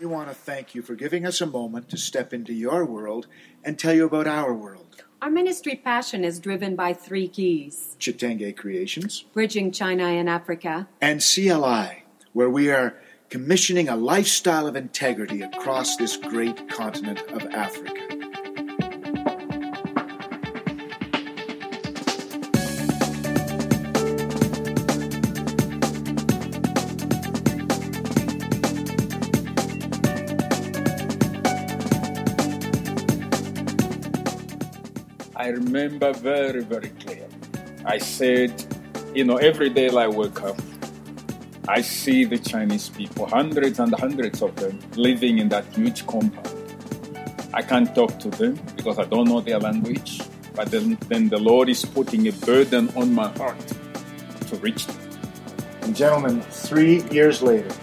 We want to thank you for giving us a moment to step into your world and tell you about our world. Our ministry passion is driven by three keys: Chitenge Creations, bridging China and Africa, and CLI, where we are commissioning a lifestyle of integrity across this great continent of Africa. I remember very, very clear. I said, you know, every day I wake up, I see the Chinese people, hundreds and hundreds of them, living in that huge compound. I can't talk to them because I don't know their language. But then the Lord is putting a burden on my heart to reach them. And gentlemen, 3 years later,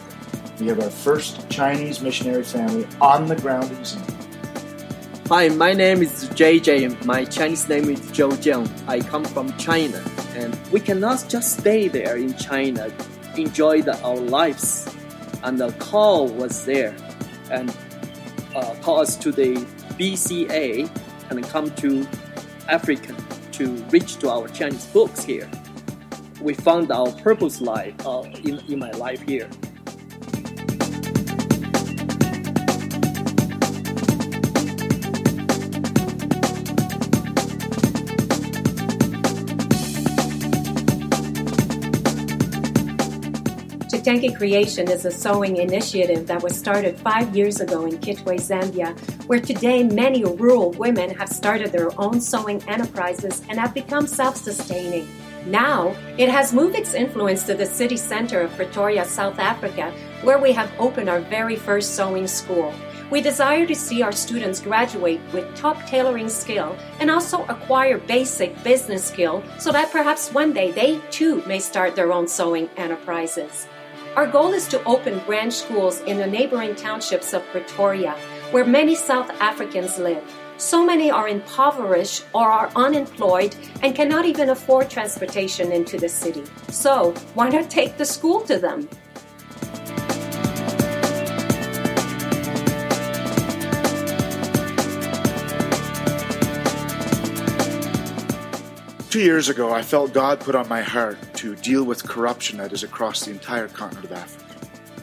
we have our first Chinese missionary family on the ground in Zambia. Hi, my name is JJ. My Chinese name is Zhou Jiang. I come from China. And we cannot just stay there in China. Enjoyed our lives, and the call was there, and called us to the BCA and come to Africa to reach to our Chinese folks here. We found our purpose life in my life here. Chitenge Creation is a sewing initiative that was started 5 years ago in Kitwe, Zambia, where today many rural women have started their own sewing enterprises and have become self-sustaining. Now, it has moved its influence to the city center of Pretoria, South Africa, where we have opened our very first sewing school. We desire to see our students graduate with top tailoring skill and also acquire basic business skill so that perhaps one day they too may start their own sewing enterprises. Our goal is to open branch schools in the neighboring townships of Pretoria, where many South Africans live. So many are impoverished or are unemployed and cannot even afford transportation into the city. So, why not take the school to them? Two years ago, I felt God put on my heart to deal with corruption that is across the entire continent of Africa.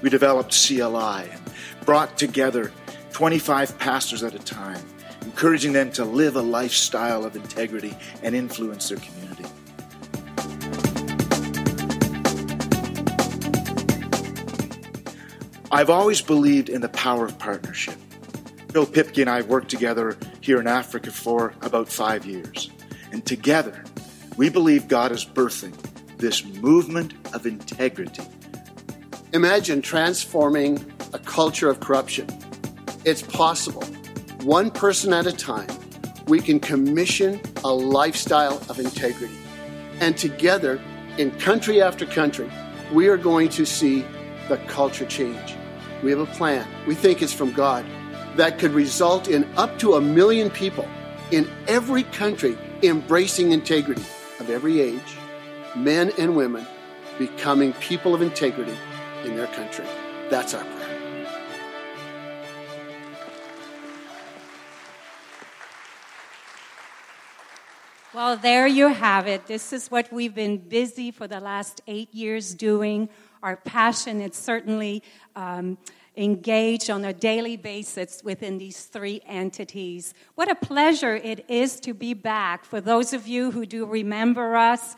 We developed CLI and brought together 25 pastors at a time, encouraging them to live a lifestyle of integrity and influence their community. I've always believed in the power of partnership. Bill Pipke and I have worked together here in Africa for about 5 years. And together, we believe God is birthing this movement of integrity. Imagine transforming a culture of corruption. It's possible. One person at a time, we can commission a lifestyle of integrity. And together, in country after country, we are going to see the culture change. We have a plan. We think it's from God that could result in up to 1 million people in every country embracing integrity of every age, men and women becoming people of integrity in their country. That's our prayer. Well, there you have it. This is what we've been busy for the last 8 years doing. Our passion, it's certainly engaged on a daily basis within these three entities. What a pleasure it is to be back. For those of you who do remember us,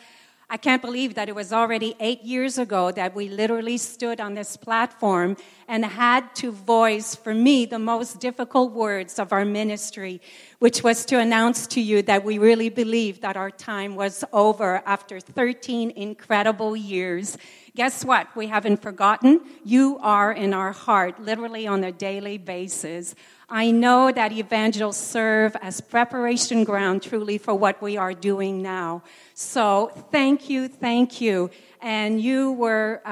I can't believe that it was already 8 years ago that we literally stood on this platform and had to voice, for me, the most difficult words of our ministry, which was to announce to you that we really believed that our time was over after 13 incredible years. Guess what? We haven't forgotten. You are in our heart, literally on a daily basis. I know that evangelists serve as preparation ground truly for what we are doing now. So thank you, thank you. And you were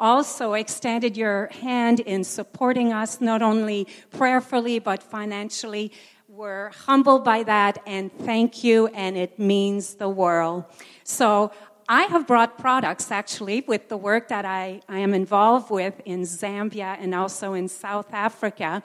also extended your hand in supporting us, not only prayerfully but financially. We're humbled by that, and thank you, and it means the world. So I have brought products, actually, with the work that I am involved with in Zambia and also in South Africa.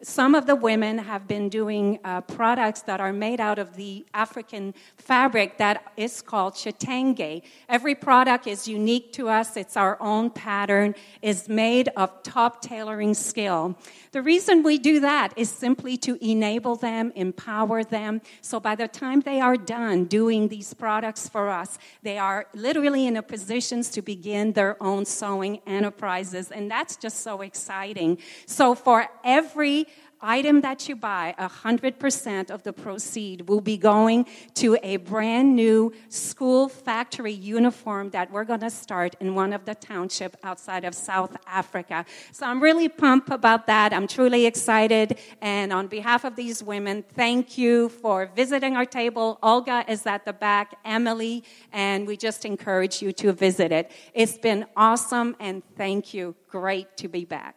Some of the women have been doing products that are made out of the African fabric that is called chitenge. Every product is unique to us. It's our own pattern. It's made of top tailoring skill. The reason we do that is simply to enable them, empower them. So by the time they are done doing these products for us, they are literally in a position to begin their own sewing enterprises. And that's just so exciting. So for every item that you buy, 100% of the proceeds will be going to a brand new school factory uniform that we're going to start in one of the townships outside of South Africa. So I'm really pumped about that. I'm truly excited. And on behalf of these women, thank you for visiting our table. Olga is at the back, Emily, and we just encourage you to visit it. It's been awesome, and thank you. Great to be back.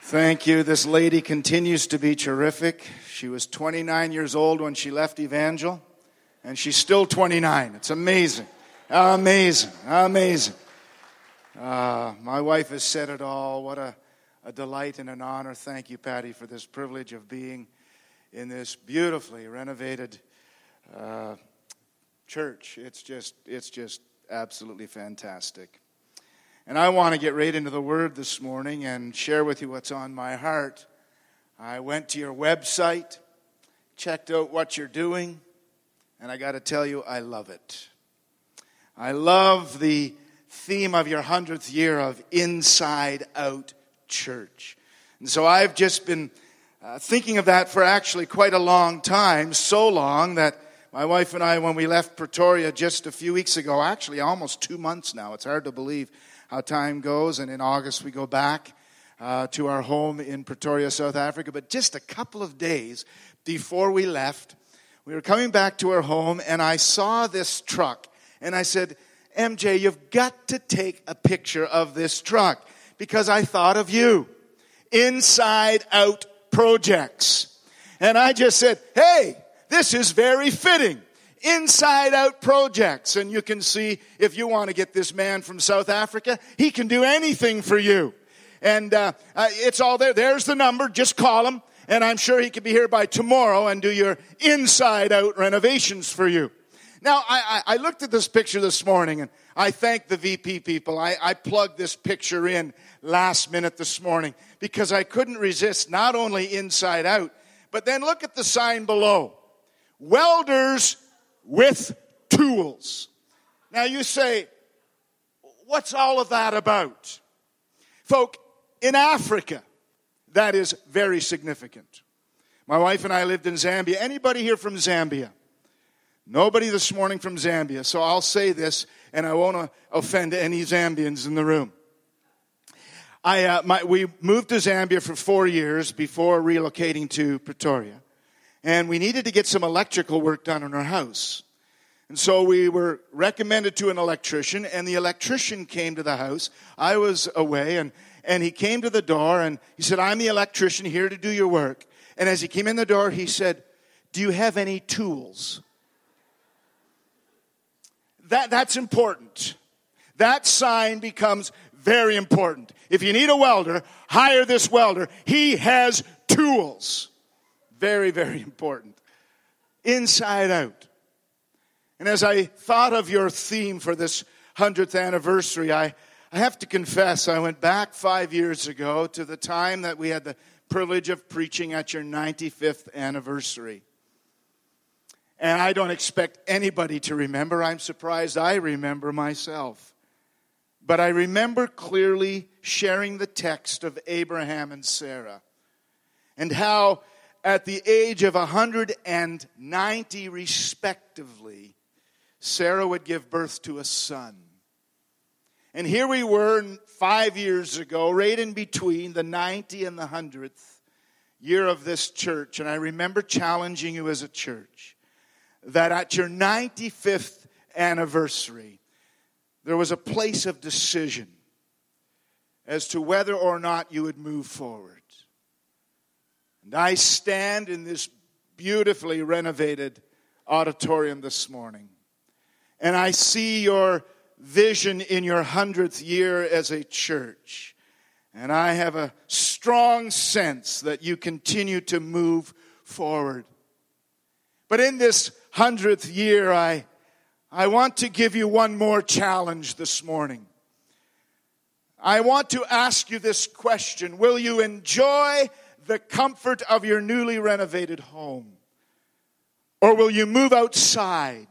Thank you. This lady continues to be terrific. She was 29 years old when she left Evangel, and she's still 29. It's amazing. Amazing. Amazing. My wife has said it all. What a delight and an honor. Thank you, Patty, for this privilege of being in this beautifully renovated church. It's just absolutely fantastic. And I want to get right into the Word this morning and share with you what's on my heart. I went to your website, checked out what you're doing, and I got to tell you, I love it. I love the theme of your 100th year of Inside Out Church. And so I've just been thinking of that for actually quite a long time, so long that my wife and I, when we left Pretoria just a few weeks ago, actually almost 2 months now, it's hard to believe how time goes, and in August we go back to our home in Pretoria, South Africa. But just a couple of days before we left, we were coming back to our home, and I saw this truck, and I said, MJ, you've got to take a picture of this truck, because I thought of you. Inside Out Projects. And I just said, hey, this is very fitting. Inside Out Projects. And you can see, if you want to get this man from South Africa, he can do anything for you. And it's all there. There's the number. Just call him. And I'm sure he could be here by tomorrow and do your Inside Out renovations for you. Now, I looked at this picture this morning, and I thank the VP people. I plugged this picture in last minute this morning because I couldn't resist not only Inside Out, but then look at the sign below. Welders with tools. Now you say, what's all of that about? Folk, in Africa, that is very significant. My wife and I lived in Zambia. Anybody here from Zambia? Nobody this morning from Zambia. So I'll say this, and I won't offend any Zambians in the room. We moved to Zambia for 4 years before relocating to Pretoria. And we needed to get some electrical work done in our house. And so we were recommended to an electrician, and the electrician came to the house. I was away, and he came to the door, and he said, I'm the electrician here to do your work. And as he came in the door, he said, do you have any tools? That's important. That sign becomes very important. If you need a welder, hire this welder. He has tools. Very, very important. Inside Out. And as I thought of your theme for this 100th anniversary, I have to confess, I went back 5 years ago to the time that we had the privilege of preaching at your 95th anniversary. And I don't expect anybody to remember. I'm surprised I remember myself. But I remember clearly sharing the text of Abraham and Sarah and how at the age of 190, respectively, Sarah would give birth to a son. And here we were 5 years ago, right in between the 90 and the 100th year of this church. And I remember challenging you as a church that at your 95th anniversary, there was a place of decision as to whether or not you would move forward. And I stand in this beautifully renovated auditorium this morning. And I see your vision in your 100th year as a church. And I have a strong sense that you continue to move forward. But in this 100th year, I want to give you one more challenge this morning. I want to ask you this question. Will you enjoy the comfort of your newly renovated home? Or will you move outside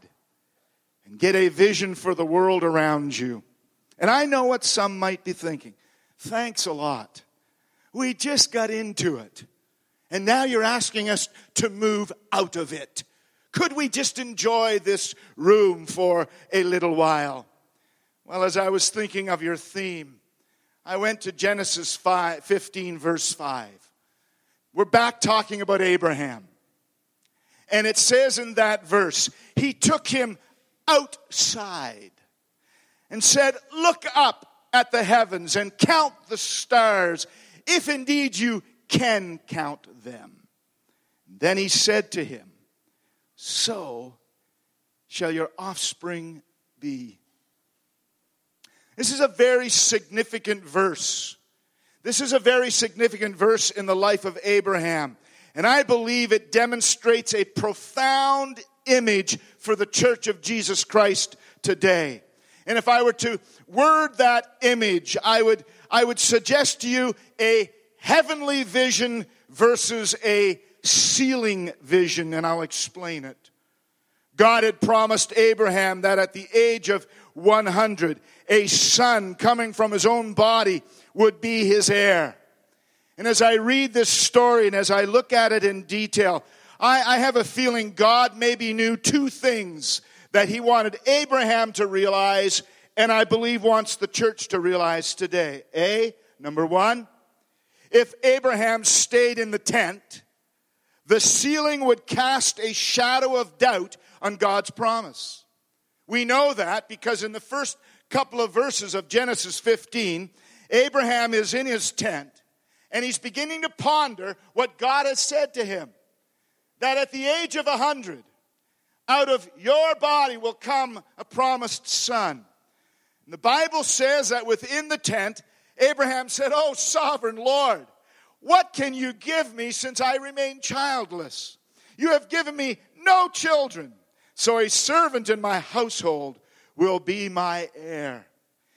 and get a vision for the world around you? And I know what some might be thinking. Thanks a lot. We just got into it. And now you're asking us to move out of it. Could we just enjoy this room for a little while? Well, as I was thinking of your theme, I went to Genesis 15, verse 5. We're back talking about Abraham. And it says in that verse, he took him outside and said, look up at the heavens and count the stars, if indeed you can count them. Then he said to him, so shall your offspring be. This is a very significant verse. This is a very significant verse in the life of Abraham. And I believe it demonstrates a profound image for the Church of Jesus Christ today. And if I were to word that image, I would suggest to you a heavenly vision versus a ceiling vision, and I'll explain it. God had promised Abraham that at the age of 100, a son coming from his own body would be his heir. And as I read this story and as I look at it in detail, I have a feeling God maybe knew two things that he wanted Abraham to realize, and I believe wants the church to realize today. Number one, if Abraham stayed in the tent, the ceiling would cast a shadow of doubt on God's promise. We know that because in the first couple of verses of Genesis 15, Abraham is in his tent and he's beginning to ponder what God has said to him. That at the age of 100, out of your body will come a promised son. And the Bible says that within the tent, Abraham said, oh, sovereign Lord, what can you give me since I remain childless? You have given me no children, so a servant in my household will be my heir.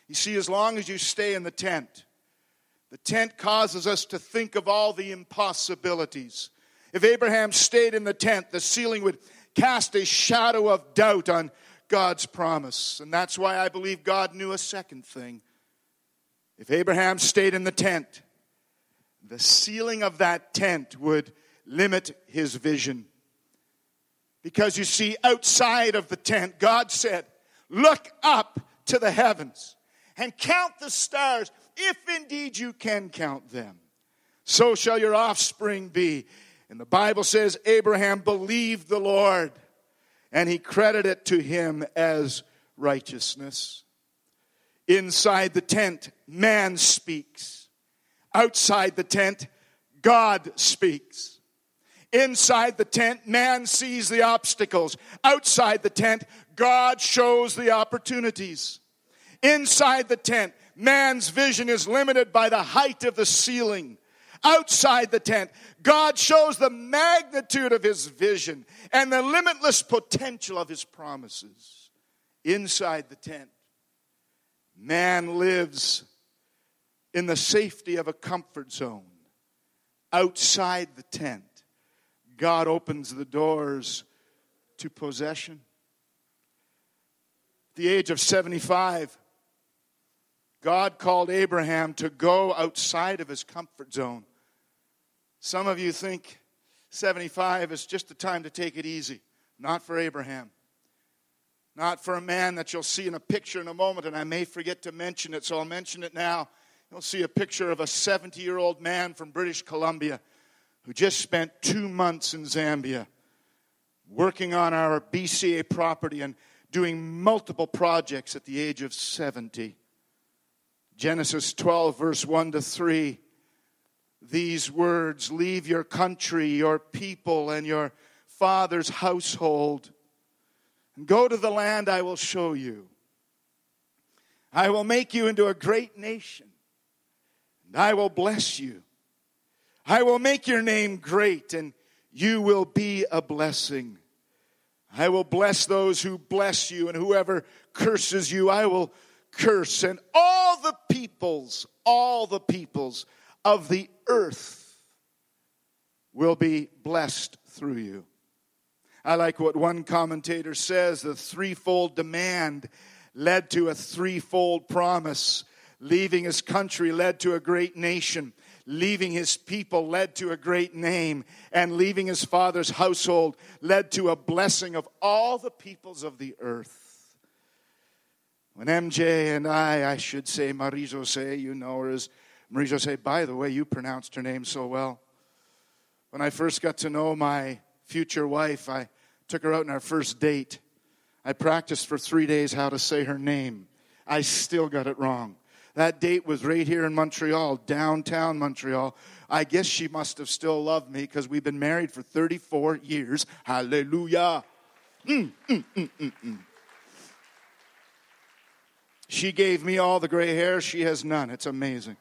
You see, as long as you stay in the tent causes us to think of all the impossibilities. If Abraham stayed in the tent, the ceiling would cast a shadow of doubt on God's promise. And that's why I believe God knew a second thing. If Abraham stayed in the tent, the ceiling of that tent would limit his vision. Because you see, outside of the tent, God said, look up to the heavens and count the stars, if indeed you can count them. So shall your offspring be. And the Bible says Abraham believed the Lord, and he credited it to him as righteousness. Inside the tent, man speaks. Outside the tent, God speaks. Inside the tent, man sees the obstacles. Outside the tent, God shows the opportunities. Inside the tent, man's vision is limited by the height of the ceiling. Outside the tent, God shows the magnitude of his vision and the limitless potential of his promises. Inside the tent, man lives in the safety of a comfort zone. Outside the tent, God opens the doors to possession. At the age of 75, God called Abraham to go outside of his comfort zone. Some of you think 75 is just the time to take it easy. Not for Abraham. Not for a man that you'll see in a picture in a moment, and I may forget to mention it, so I'll mention it now. You'll see a picture of a 70-year-old man from British Columbia who just spent 2 months in Zambia working on our BCA property and doing multiple projects at the age of 70. Genesis 12, verse 1 to 3. These words, leave your country, your people, and your father's household, and go to the land I will show you. I will make you into a great nation, and I will bless you. I will make your name great, and you will be a blessing. I will bless those who bless you, and whoever curses you, I will curse. And all the peoples of the earth will be blessed through you. I like what one commentator says, the threefold demand led to a threefold promise. Leaving his country led to a great nation. Leaving his people led to a great name. And leaving his father's household led to a blessing of all the peoples of the earth. When MJ and I should say Marie-Josée, you know her as Marie-Josée. By the way, you pronounced her name so well. When I first got to know my future wife, I took her out on our first date. I practiced for 3 days how to say her name. I still got it wrong. That date was right here in Montreal, downtown Montreal. I guess she must have still loved me because we've been married for 34 years. Hallelujah. She gave me all the gray hair. She has none. It's amazing.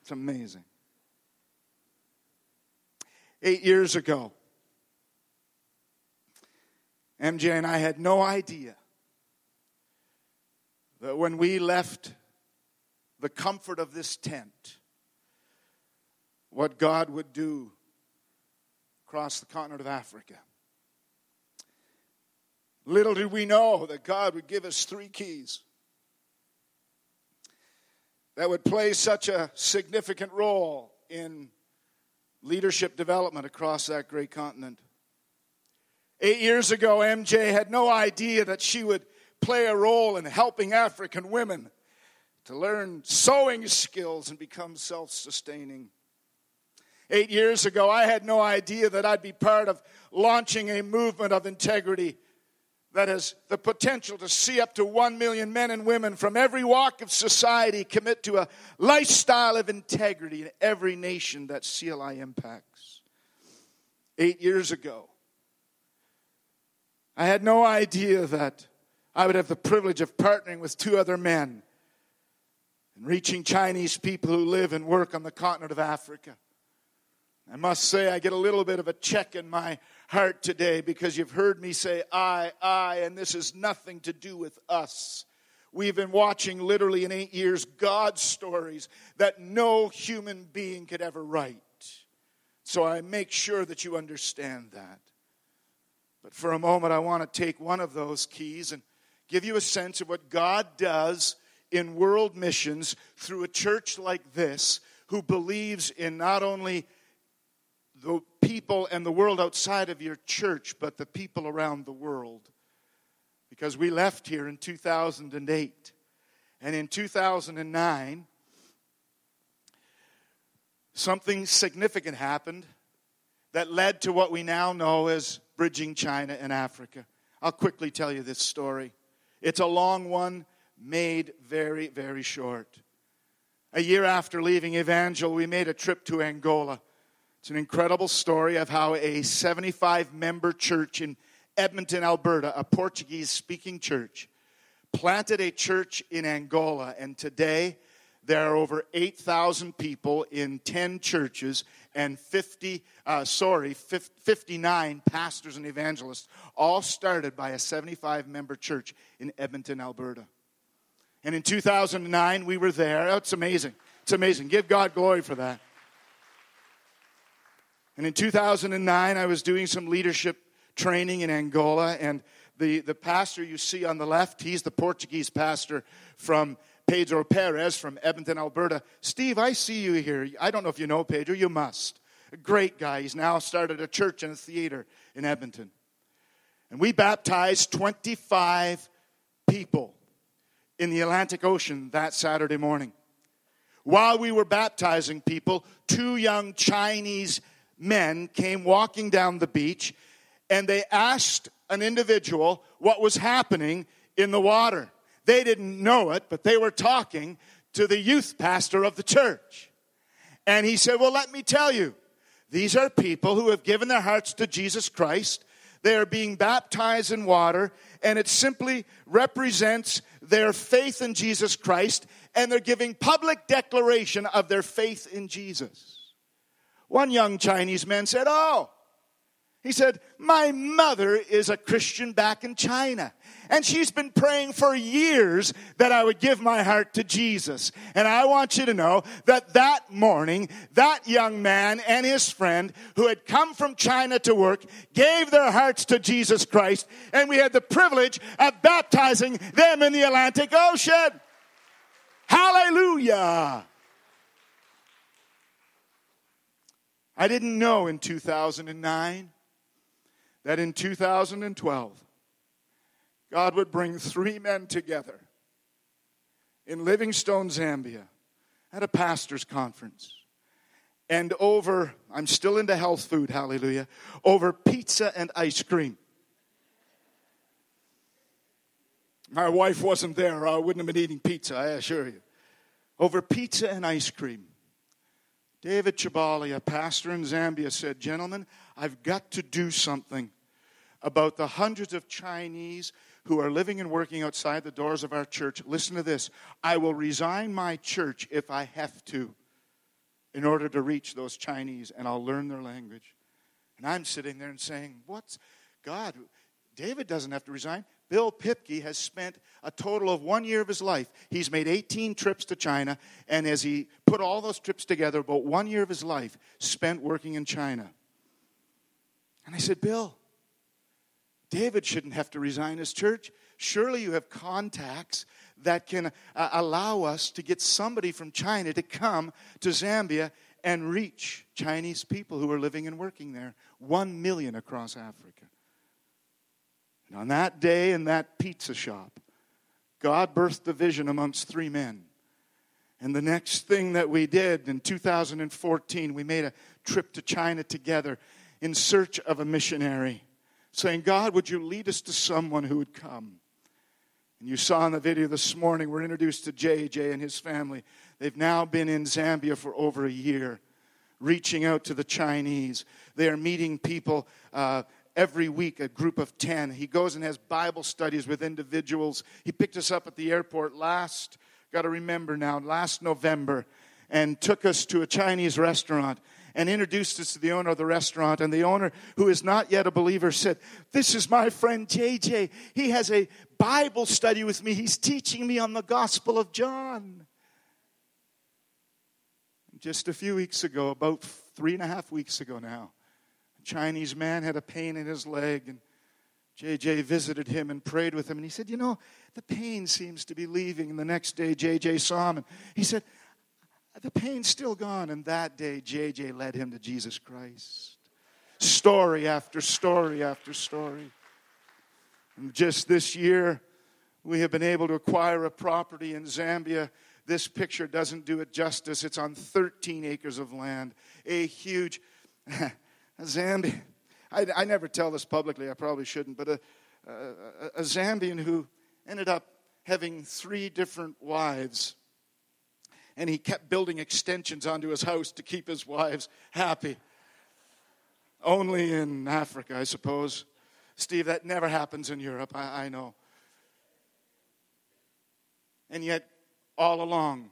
It's amazing. 8 years ago, MJ and I had no idea that when we left the comfort of this tent, what God would do across the continent of Africa. Little did we know that God would give us three keys that would play such a significant role in leadership development across that great continent. 8 years ago, MJ had no idea that she would play a role in helping African women to learn sewing skills and become self-sustaining. 8 years ago, I had no idea that I'd be part of launching a movement of integrity that has the potential to see up to 1 million men and women from every walk of society commit to a lifestyle of integrity in every nation that CLI impacts. 8 years ago, I had no idea that I would have the privilege of partnering with two other men and reaching Chinese people who live and work on the continent of Africa. I must say I get a little bit of a check in my heart today because you've heard me say, I, and this is nothing to do with us. We've been watching literally in 8 years God's stories that no human being could ever write. So I make sure that you understand that. But for a moment, I want to take one of those keys and give you a sense of what God does in world missions through a church like this who believes in not only the people and the world outside of your church, but the people around the world. Because we left here in 2008. And in 2009, something significant happened that led to what we now know as Bridging China and Africa. I'll quickly tell you this story. It's a long one, made very, very short. A year after leaving Evangel, we made a trip to Angola. It's an incredible story of how a 75-member church in Edmonton, Alberta, a Portuguese-speaking church, planted a church in Angola. And today, there are over 8,000 people in 10 churches and 59 pastors and evangelists, all started by a 75-member church in Edmonton, Alberta. And in 2009, we were there. Oh, it's amazing. It's amazing. Give God glory for that. And in 2009, I was doing some leadership training in Angola, and the pastor you see on the left, he's the Portuguese pastor from Pedro Perez from Edmonton, Alberta. Steve, I see you here. I don't know if you know Pedro. You must. A great guy. He's now started a church and a theater in Edmonton. And we baptized 25 people in the Atlantic Ocean that Saturday morning. While we were baptizing people, two young Chinese men came walking down the beach, and they asked an individual what was happening in the water. They didn't know it, but they were talking to the youth pastor of the church. And he said, well, let me tell you, These are people who have given their hearts to Jesus Christ. They are being baptized in water, and it simply represents their faith in Jesus Christ, and they're giving public declaration of their faith in Jesus. One young Chinese man said, he said, my mother is a Christian back in China, and she's been praying for years that I would give my heart to Jesus. And I want you to know that that morning, that young man and his friend who had come from China to work gave their hearts to Jesus Christ, and we had the privilege of baptizing them in the Atlantic Ocean. Hallelujah! I didn't know in 2009 that in 2012, God would bring three men together in Livingstone, Zambia, at a pastor's conference. And over, I'm still into health food, hallelujah, over pizza and ice cream. My wife wasn't there, or I wouldn't have been eating pizza, I assure you. Over pizza and ice cream. David Chibali, a pastor in Zambia, said, gentlemen, I've got to do something about the hundreds of Chinese who are living and working outside the doors of our church. Listen to this. I will resign my church if I have to in order to reach those Chinese, and I'll learn their language. And I'm sitting there and saying, what's God? David doesn't have to resign. Bill Pipke has spent a total of 1 year of his life. He's made 18 trips to China, and as he put all those trips together, about 1 year of his life spent working in China. And I said, Bill, David shouldn't have to resign his church. Surely you have contacts that can allow us to get somebody from China to come to Zambia and reach Chinese people who are living and working there, 1 million across Africa. And on that day in that pizza shop, God birthed the vision amongst three men. And the next thing that we did in 2014, we made a trip to China together in search of a missionary, saying, God, would you lead us to someone who would come? And you saw in the video this morning, we're introduced to JJ and his family. They've now been in Zambia for over a year, reaching out to the Chinese. They are meeting people every week, a group of 10. He goes and has Bible studies with individuals. He picked us up at the airport last November, and took us to a Chinese restaurant and introduced us to the owner of the restaurant. And the owner, who is not yet a believer, said, this is my friend JJ. He has a Bible study with me. He's teaching me on the Gospel of John. Just a few weeks ago, about 3.5 weeks ago now, a Chinese man had a pain in his leg, and JJ visited him and prayed with him. And he said, you know, the pain seems to be leaving. And the next day, JJ saw him, and he said, the pain's still gone. And that day, JJ led him to Jesus Christ. Story after story after story. And just this year, we have been able to acquire a property in Zambia. This picture doesn't do it justice. It's on 13 acres of land. A huge Zambian. I never tell this publicly. I probably shouldn't. But a Zambian who ended up having three different wives. And he kept building extensions onto his house to keep his wives happy. Only in Africa, I suppose. Steve, that never happens in Europe, I know. And yet, all along,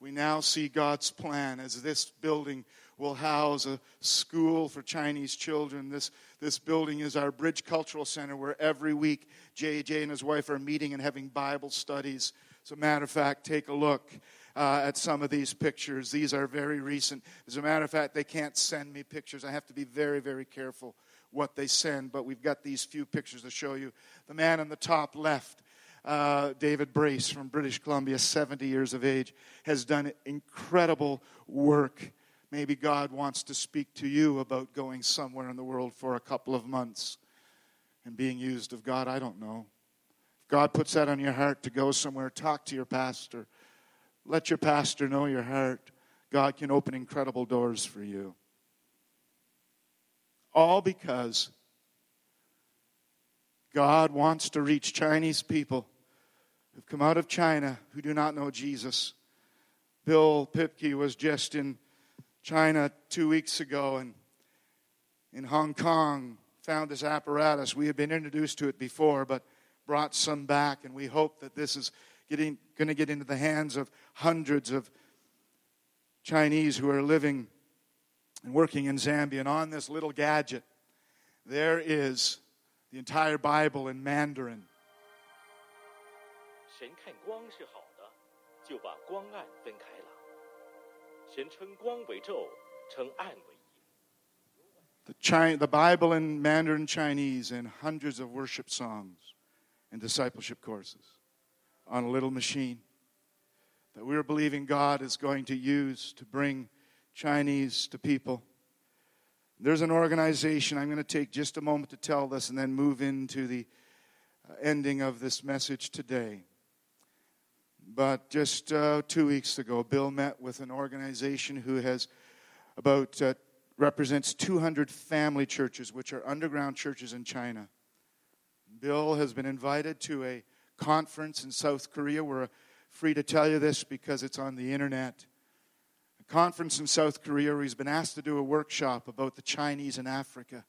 we now see God's plan as this building will house a school for Chinese children. This building is our Bridge Cultural Center, where every week JJ and his wife are meeting and having Bible studies. As a matter of fact, take a look at some of these pictures. These are very recent. As a matter of fact, they can't send me pictures. I have to be very, very careful what they send, but we've got these few pictures to show you. The man on the top left, David Brace from British Columbia, 70 years of age, has done incredible work. Maybe God wants to speak to you about going somewhere in the world for a couple of months and being used of God. I don't know. If God puts that on your heart to go somewhere, talk to your pastor. Let your pastor know your heart. God can open incredible doors for you. All because God wants to reach Chinese people who've come out of China who do not know Jesus. Bill Pipke was just in China 2 weeks ago and in Hong Kong found this apparatus. We had been introduced to it before, but brought some back, and we hope that this is going to get into the hands of hundreds of Chinese who are living and working in Zambia. And on this little gadget, there is the entire Bible in Mandarin. The Bible in Mandarin Chinese and hundreds of worship songs and discipleship courses on a little machine that we're believing God is going to use to bring Chinese to people. There's an organization, I'm going to take just a moment to tell this and then move into the ending of this message today. But just 2 weeks ago, Bill met with an organization who has about represents 200 family churches, which are underground churches in China. Bill has been invited to a conference in South Korea. We're free to tell you this because it's on the internet. A conference in South Korea where he's been asked to do a workshop about the Chinese in Africa,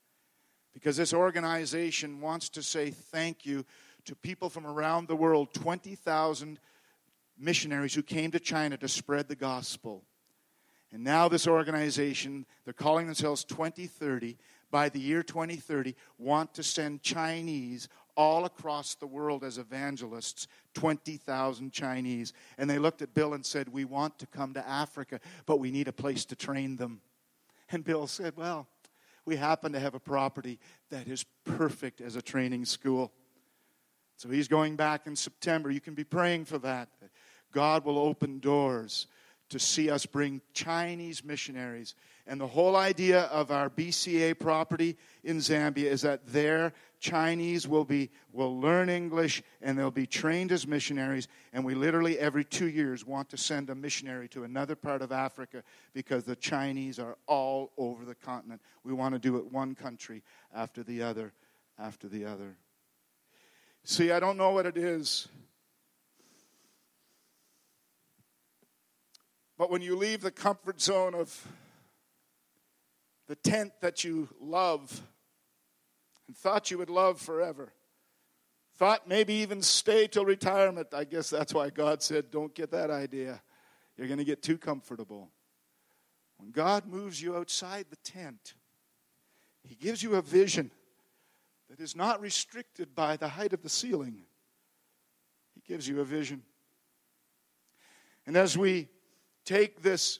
because this organization wants to say thank you to people from around the world, 20,000 missionaries who came to China to spread the gospel. And now this organization, they're calling themselves 2030, by the year 2030, want to send Chinese all across the world as evangelists, 20,000 Chinese. And they looked at Bill and said, we want to come to Africa, but we need a place to train them. And Bill said, well, we happen to have a property that is perfect as a training school. So he's going back in September. You can be praying for that. God will open doors to see us bring Chinese missionaries. And the whole idea of our BCA property in Zambia is that there Chinese will learn English and they'll be trained as missionaries. And we literally every 2 years want to send a missionary to another part of Africa because the Chinese are all over the continent. We want to do it one country after the other, after the other. See, I don't know what it is, but when you leave the comfort zone of the tent that you love and thought you would love forever, thought maybe even stay till retirement, I guess that's why God said, don't get that idea. You're going to get too comfortable. When God moves you outside the tent, He gives you a vision that is not restricted by the height of the ceiling. He gives you a vision. And as we take this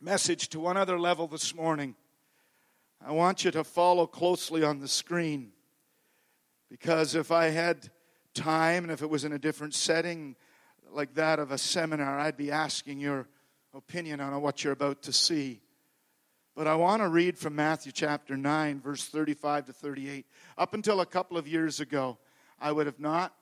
message to one other level this morning, I want you to follow closely on the screen, because if I had time and if it was in a different setting like that of a seminar, I'd be asking your opinion on what you're about to see. But I want to read from Matthew chapter 9, verse 35 to 38. Up until a couple of years ago, I would have not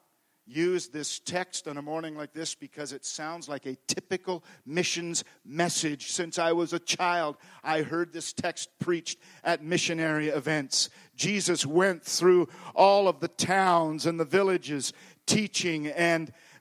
used this text on a morning like this because it sounds like a typical missions message. Since I was a child, I heard this text preached at missionary events. Jesus went through all of the towns and the villages, teaching and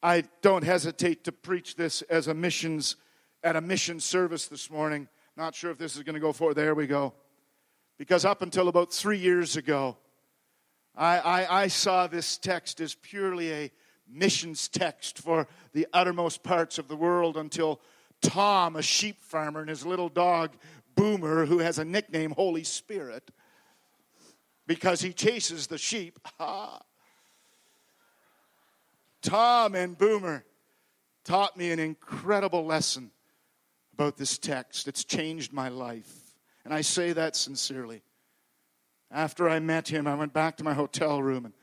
I don't hesitate to preach this as a mission service this morning. Not sure if this is going to go forward. There we go. Because up until about 3 years ago, I saw this text as purely a missions text for the uttermost parts of the world, until Tom, a sheep farmer, and his little dog, Boomer, who has a nickname, Holy Spirit, because he chases the sheep. Tom and Boomer taught me an incredible lesson about this text. It's changed my life, and I say that sincerely. After I met him, I went back to my hotel room, and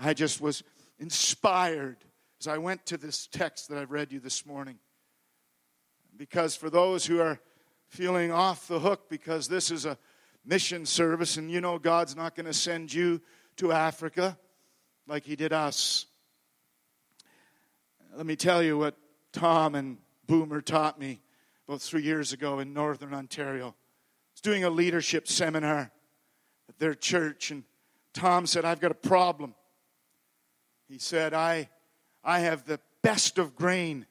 I just was inspired as I went to this text that I've read you this morning. Because for those who are feeling off the hook because this is a mission service, and you know God's not going to send you to Africa like He did us. Let me tell you what Tom and Boomer taught me about 3 years ago in Northern Ontario. I was doing a leadership seminar at their church, and Tom said, I've got a problem. He said, I have the best of grain,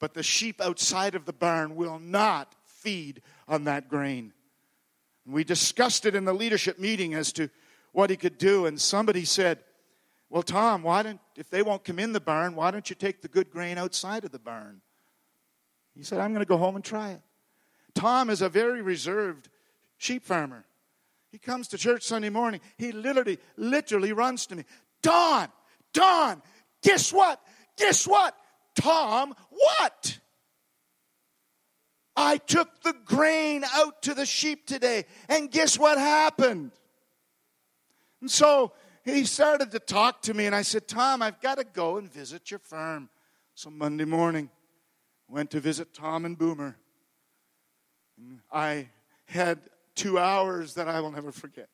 but the sheep outside of the barn will not feed on that grain. And we discussed it in the leadership meeting as to what he could do, and somebody said, well, Tom, if they won't come in the barn, why don't you take the good grain outside of the barn? He said, I'm going to go home and try it. Tom is a very reserved sheep farmer. He comes to church Sunday morning. He literally runs to me. Don, guess what? Guess what? Tom, what? I took the grain out to the sheep today, and guess what happened? And so he started to talk to me, and I said, Tom, I've got to go and visit your farm. So Monday morning, went to visit Tom and Boomer. And I had 2 hours that I will never forget.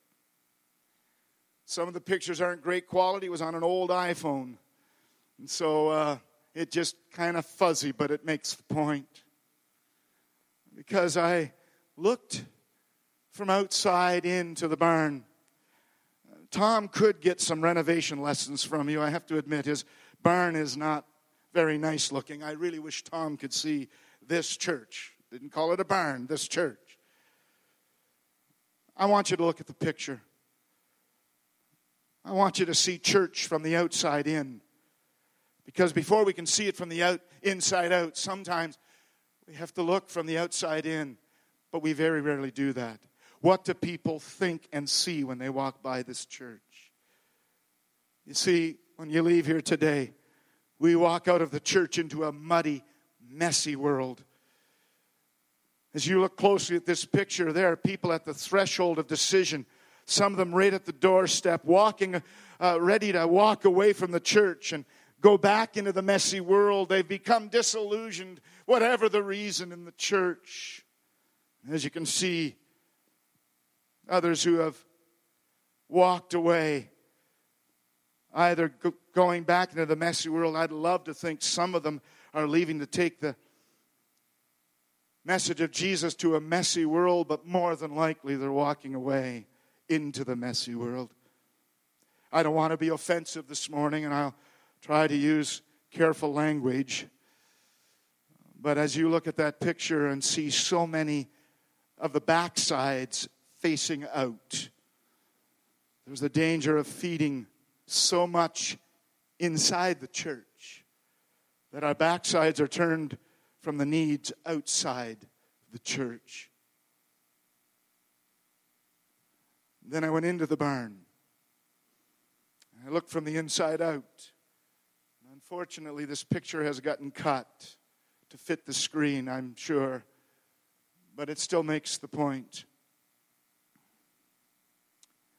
Some of the pictures aren't great quality. It was on an old iPhone. And so it just kind of fuzzy, but it makes the point. Because I looked from outside into the barn. Tom could get some renovation lessons from you. I have to admit, his barn is not very nice looking. I really wish Tom could see this church. Didn't call it a barn, this church. I want you to look at the picture. I want you to see church from the outside in. Because before we can see it from the inside out, sometimes we have to look from the outside in. But we very rarely do that. What do people think and see when they walk by this church? You see, when you leave here today, we walk out of the church into a muddy, messy world. As you look closely at this picture, there are people at the threshold of decision, some of them right at the doorstep, walking, ready to walk away from the church and go back into the messy world. They've become disillusioned, whatever the reason, in the church. As you can see, others who have walked away, either going back into the messy world. I'd love to think some of them are leaving to take the message of Jesus to a messy world, but more than likely they're walking away into the messy world. I don't want to be offensive this morning, and I'll try to use careful language. But as you look at that picture and see so many of the backsides facing out, there's the danger of feeding so much inside the church that our backsides are turned from the needs outside the church. Then I went into the barn. I looked from the inside out. Unfortunately, this picture has gotten cut to fit the screen, I'm sure, but it still makes the point.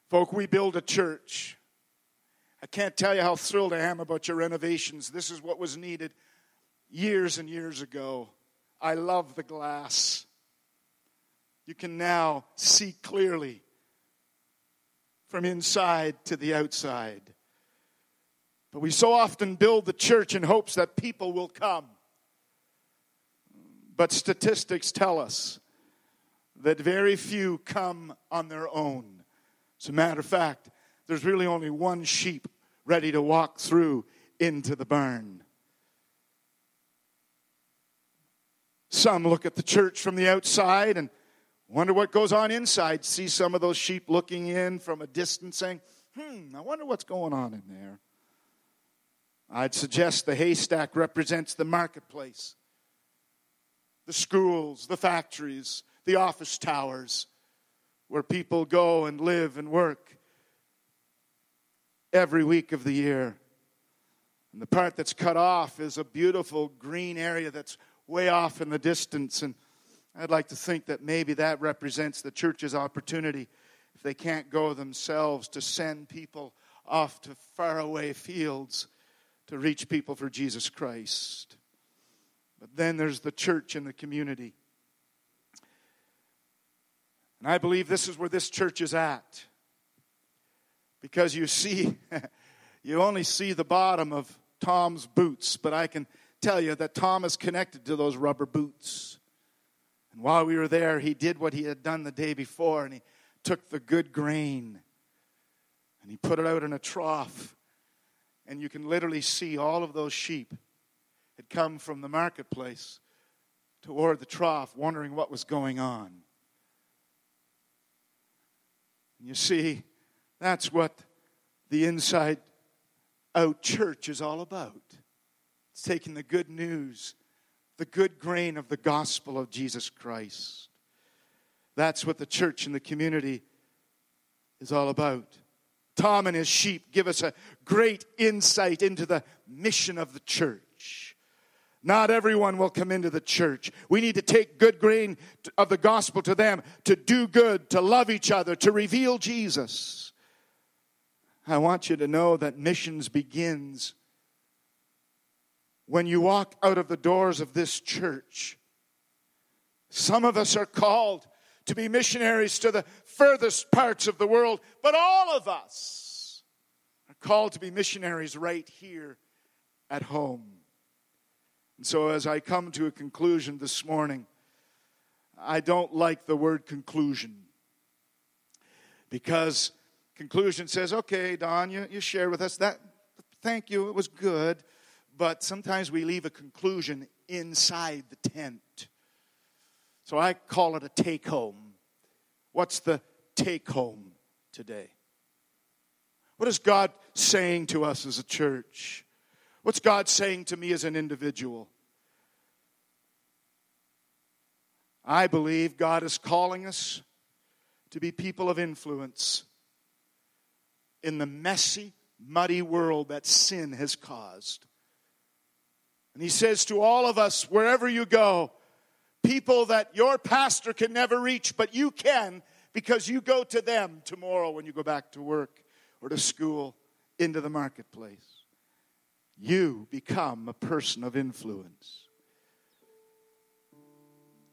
Folk, we build a church. I can't tell you how thrilled I am about your renovations. This is what was needed years and years ago. I love the glass. You can now see clearly from inside to the outside. But we so often build the church in hopes that people will come. But statistics tell us that very few come on their own. As a matter of fact, there's really only one sheep ready to walk through into the barn. Some look at the church from the outside and wonder what goes on inside. See some of those sheep looking in from a distance saying, I wonder what's going on in there. I'd suggest the haystack represents the marketplace, the schools, the factories, the office towers, where people go and live and work every week of the year. And the part that's cut off is a beautiful green area that's way off in the distance. And I'd like to think that maybe that represents the church's opportunity, if they can't go themselves, to send people off to faraway fields to reach people for Jesus Christ. But then there's the church in the community. And I believe this is where this church is at. Because you see, you only see the bottom of Tom's boots, but I can tell you that Tom is connected to those rubber boots. And while we were there, he did what he had done the day before, and he took the good grain, and he put it out in a trough. And you can literally see all of those sheep had come from the marketplace toward the trough, wondering what was going on. And you see, that's what the inside-out church is all about. It's taking the good news, the good grain of the gospel of Jesus Christ. That's what the church and the community is all about. Tom and his sheep give us a great insight into the mission of the church. Not everyone will come into the church. We need to take good grain of the gospel to them, to do good, to love each other, to reveal Jesus. I want you to know that missions begins when you walk out of the doors of this church. Some of us are called to be missionaries to the furthest parts of the world, but all of us are called to be missionaries right here at home. And so as I come to a conclusion this morning, I don't like the word conclusion, because conclusion says, okay, Don, you shared with us that. Thank you, it was good. But sometimes we leave a conclusion inside the tent. So I call it a take-home. What's the take-home today? What is God saying to us as a church? What's God saying to me as an individual? I believe God is calling us to be people of influence in the messy, muddy world that sin has caused. And he says to all of us, wherever you go, people that your pastor can never reach, but you can, because you go to them tomorrow when you go back to work or to school, into the marketplace. You become a person of influence.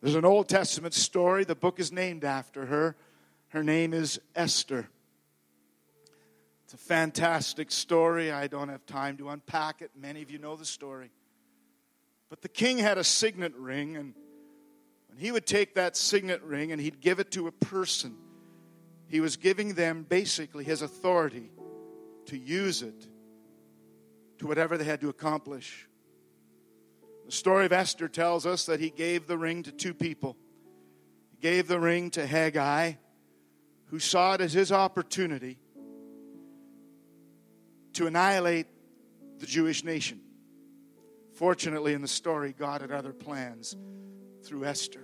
There's an Old Testament story. The book is named after her. Her name is Esther. It's a fantastic story. I don't have time to unpack it. Many of you know the story. But the king had a signet ring, and he would take that signet ring and he'd give it to a person. He was giving them basically his authority to use it to whatever they had to accomplish. The story of Esther tells us that he gave the ring to two people. He gave the ring to Haggai, who saw it as his opportunity to annihilate the Jewish nation. Fortunately, in the story, God had other plans through Esther.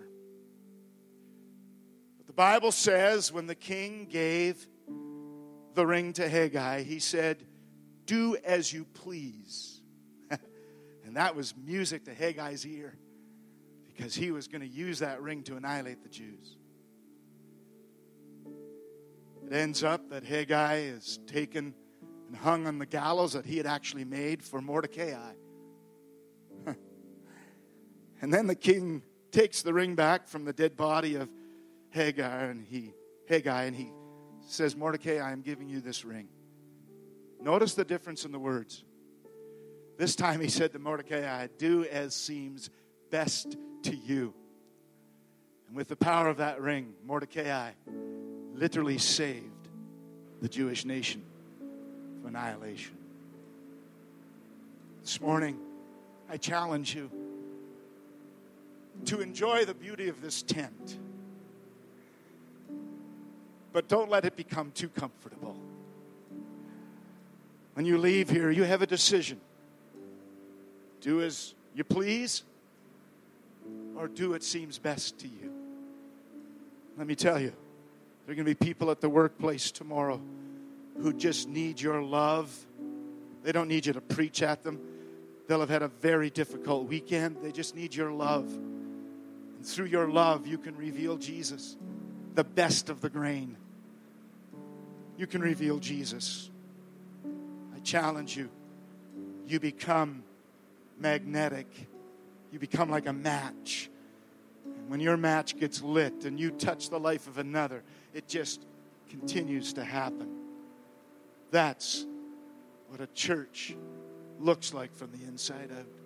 But the Bible says when the king gave the ring to Haggai, he said, "Do as you please." And that was music to Haggai's ear, because he was going to use that ring to annihilate the Jews. It ends up that Haggai is taken and hung on the gallows that he had actually made for Mordecai. And then the king takes the ring back from the dead body of Haggai, and he says, "Mordecai, I am giving you this ring." Notice the difference in the words. This time he said to Mordecai, "Do as seems best to you." And with the power of that ring, Mordecai literally saved the Jewish nation from annihilation. This morning, I challenge you to enjoy the beauty of this tent, but don't let it become too comfortable. When you leave here, you have a decision. Do as you please, or do what seems best to you. Let me tell you, there are going to be people at the workplace tomorrow who just need your love. They don't need you to preach at them. They'll have had a very difficult weekend. They just need your love. Through your love, you can reveal Jesus, the best of the grain. You can reveal Jesus. I challenge you. You become magnetic. You become like a match. When your match gets lit and you touch the life of another, it just continues to happen. That's what a church looks like from the inside out.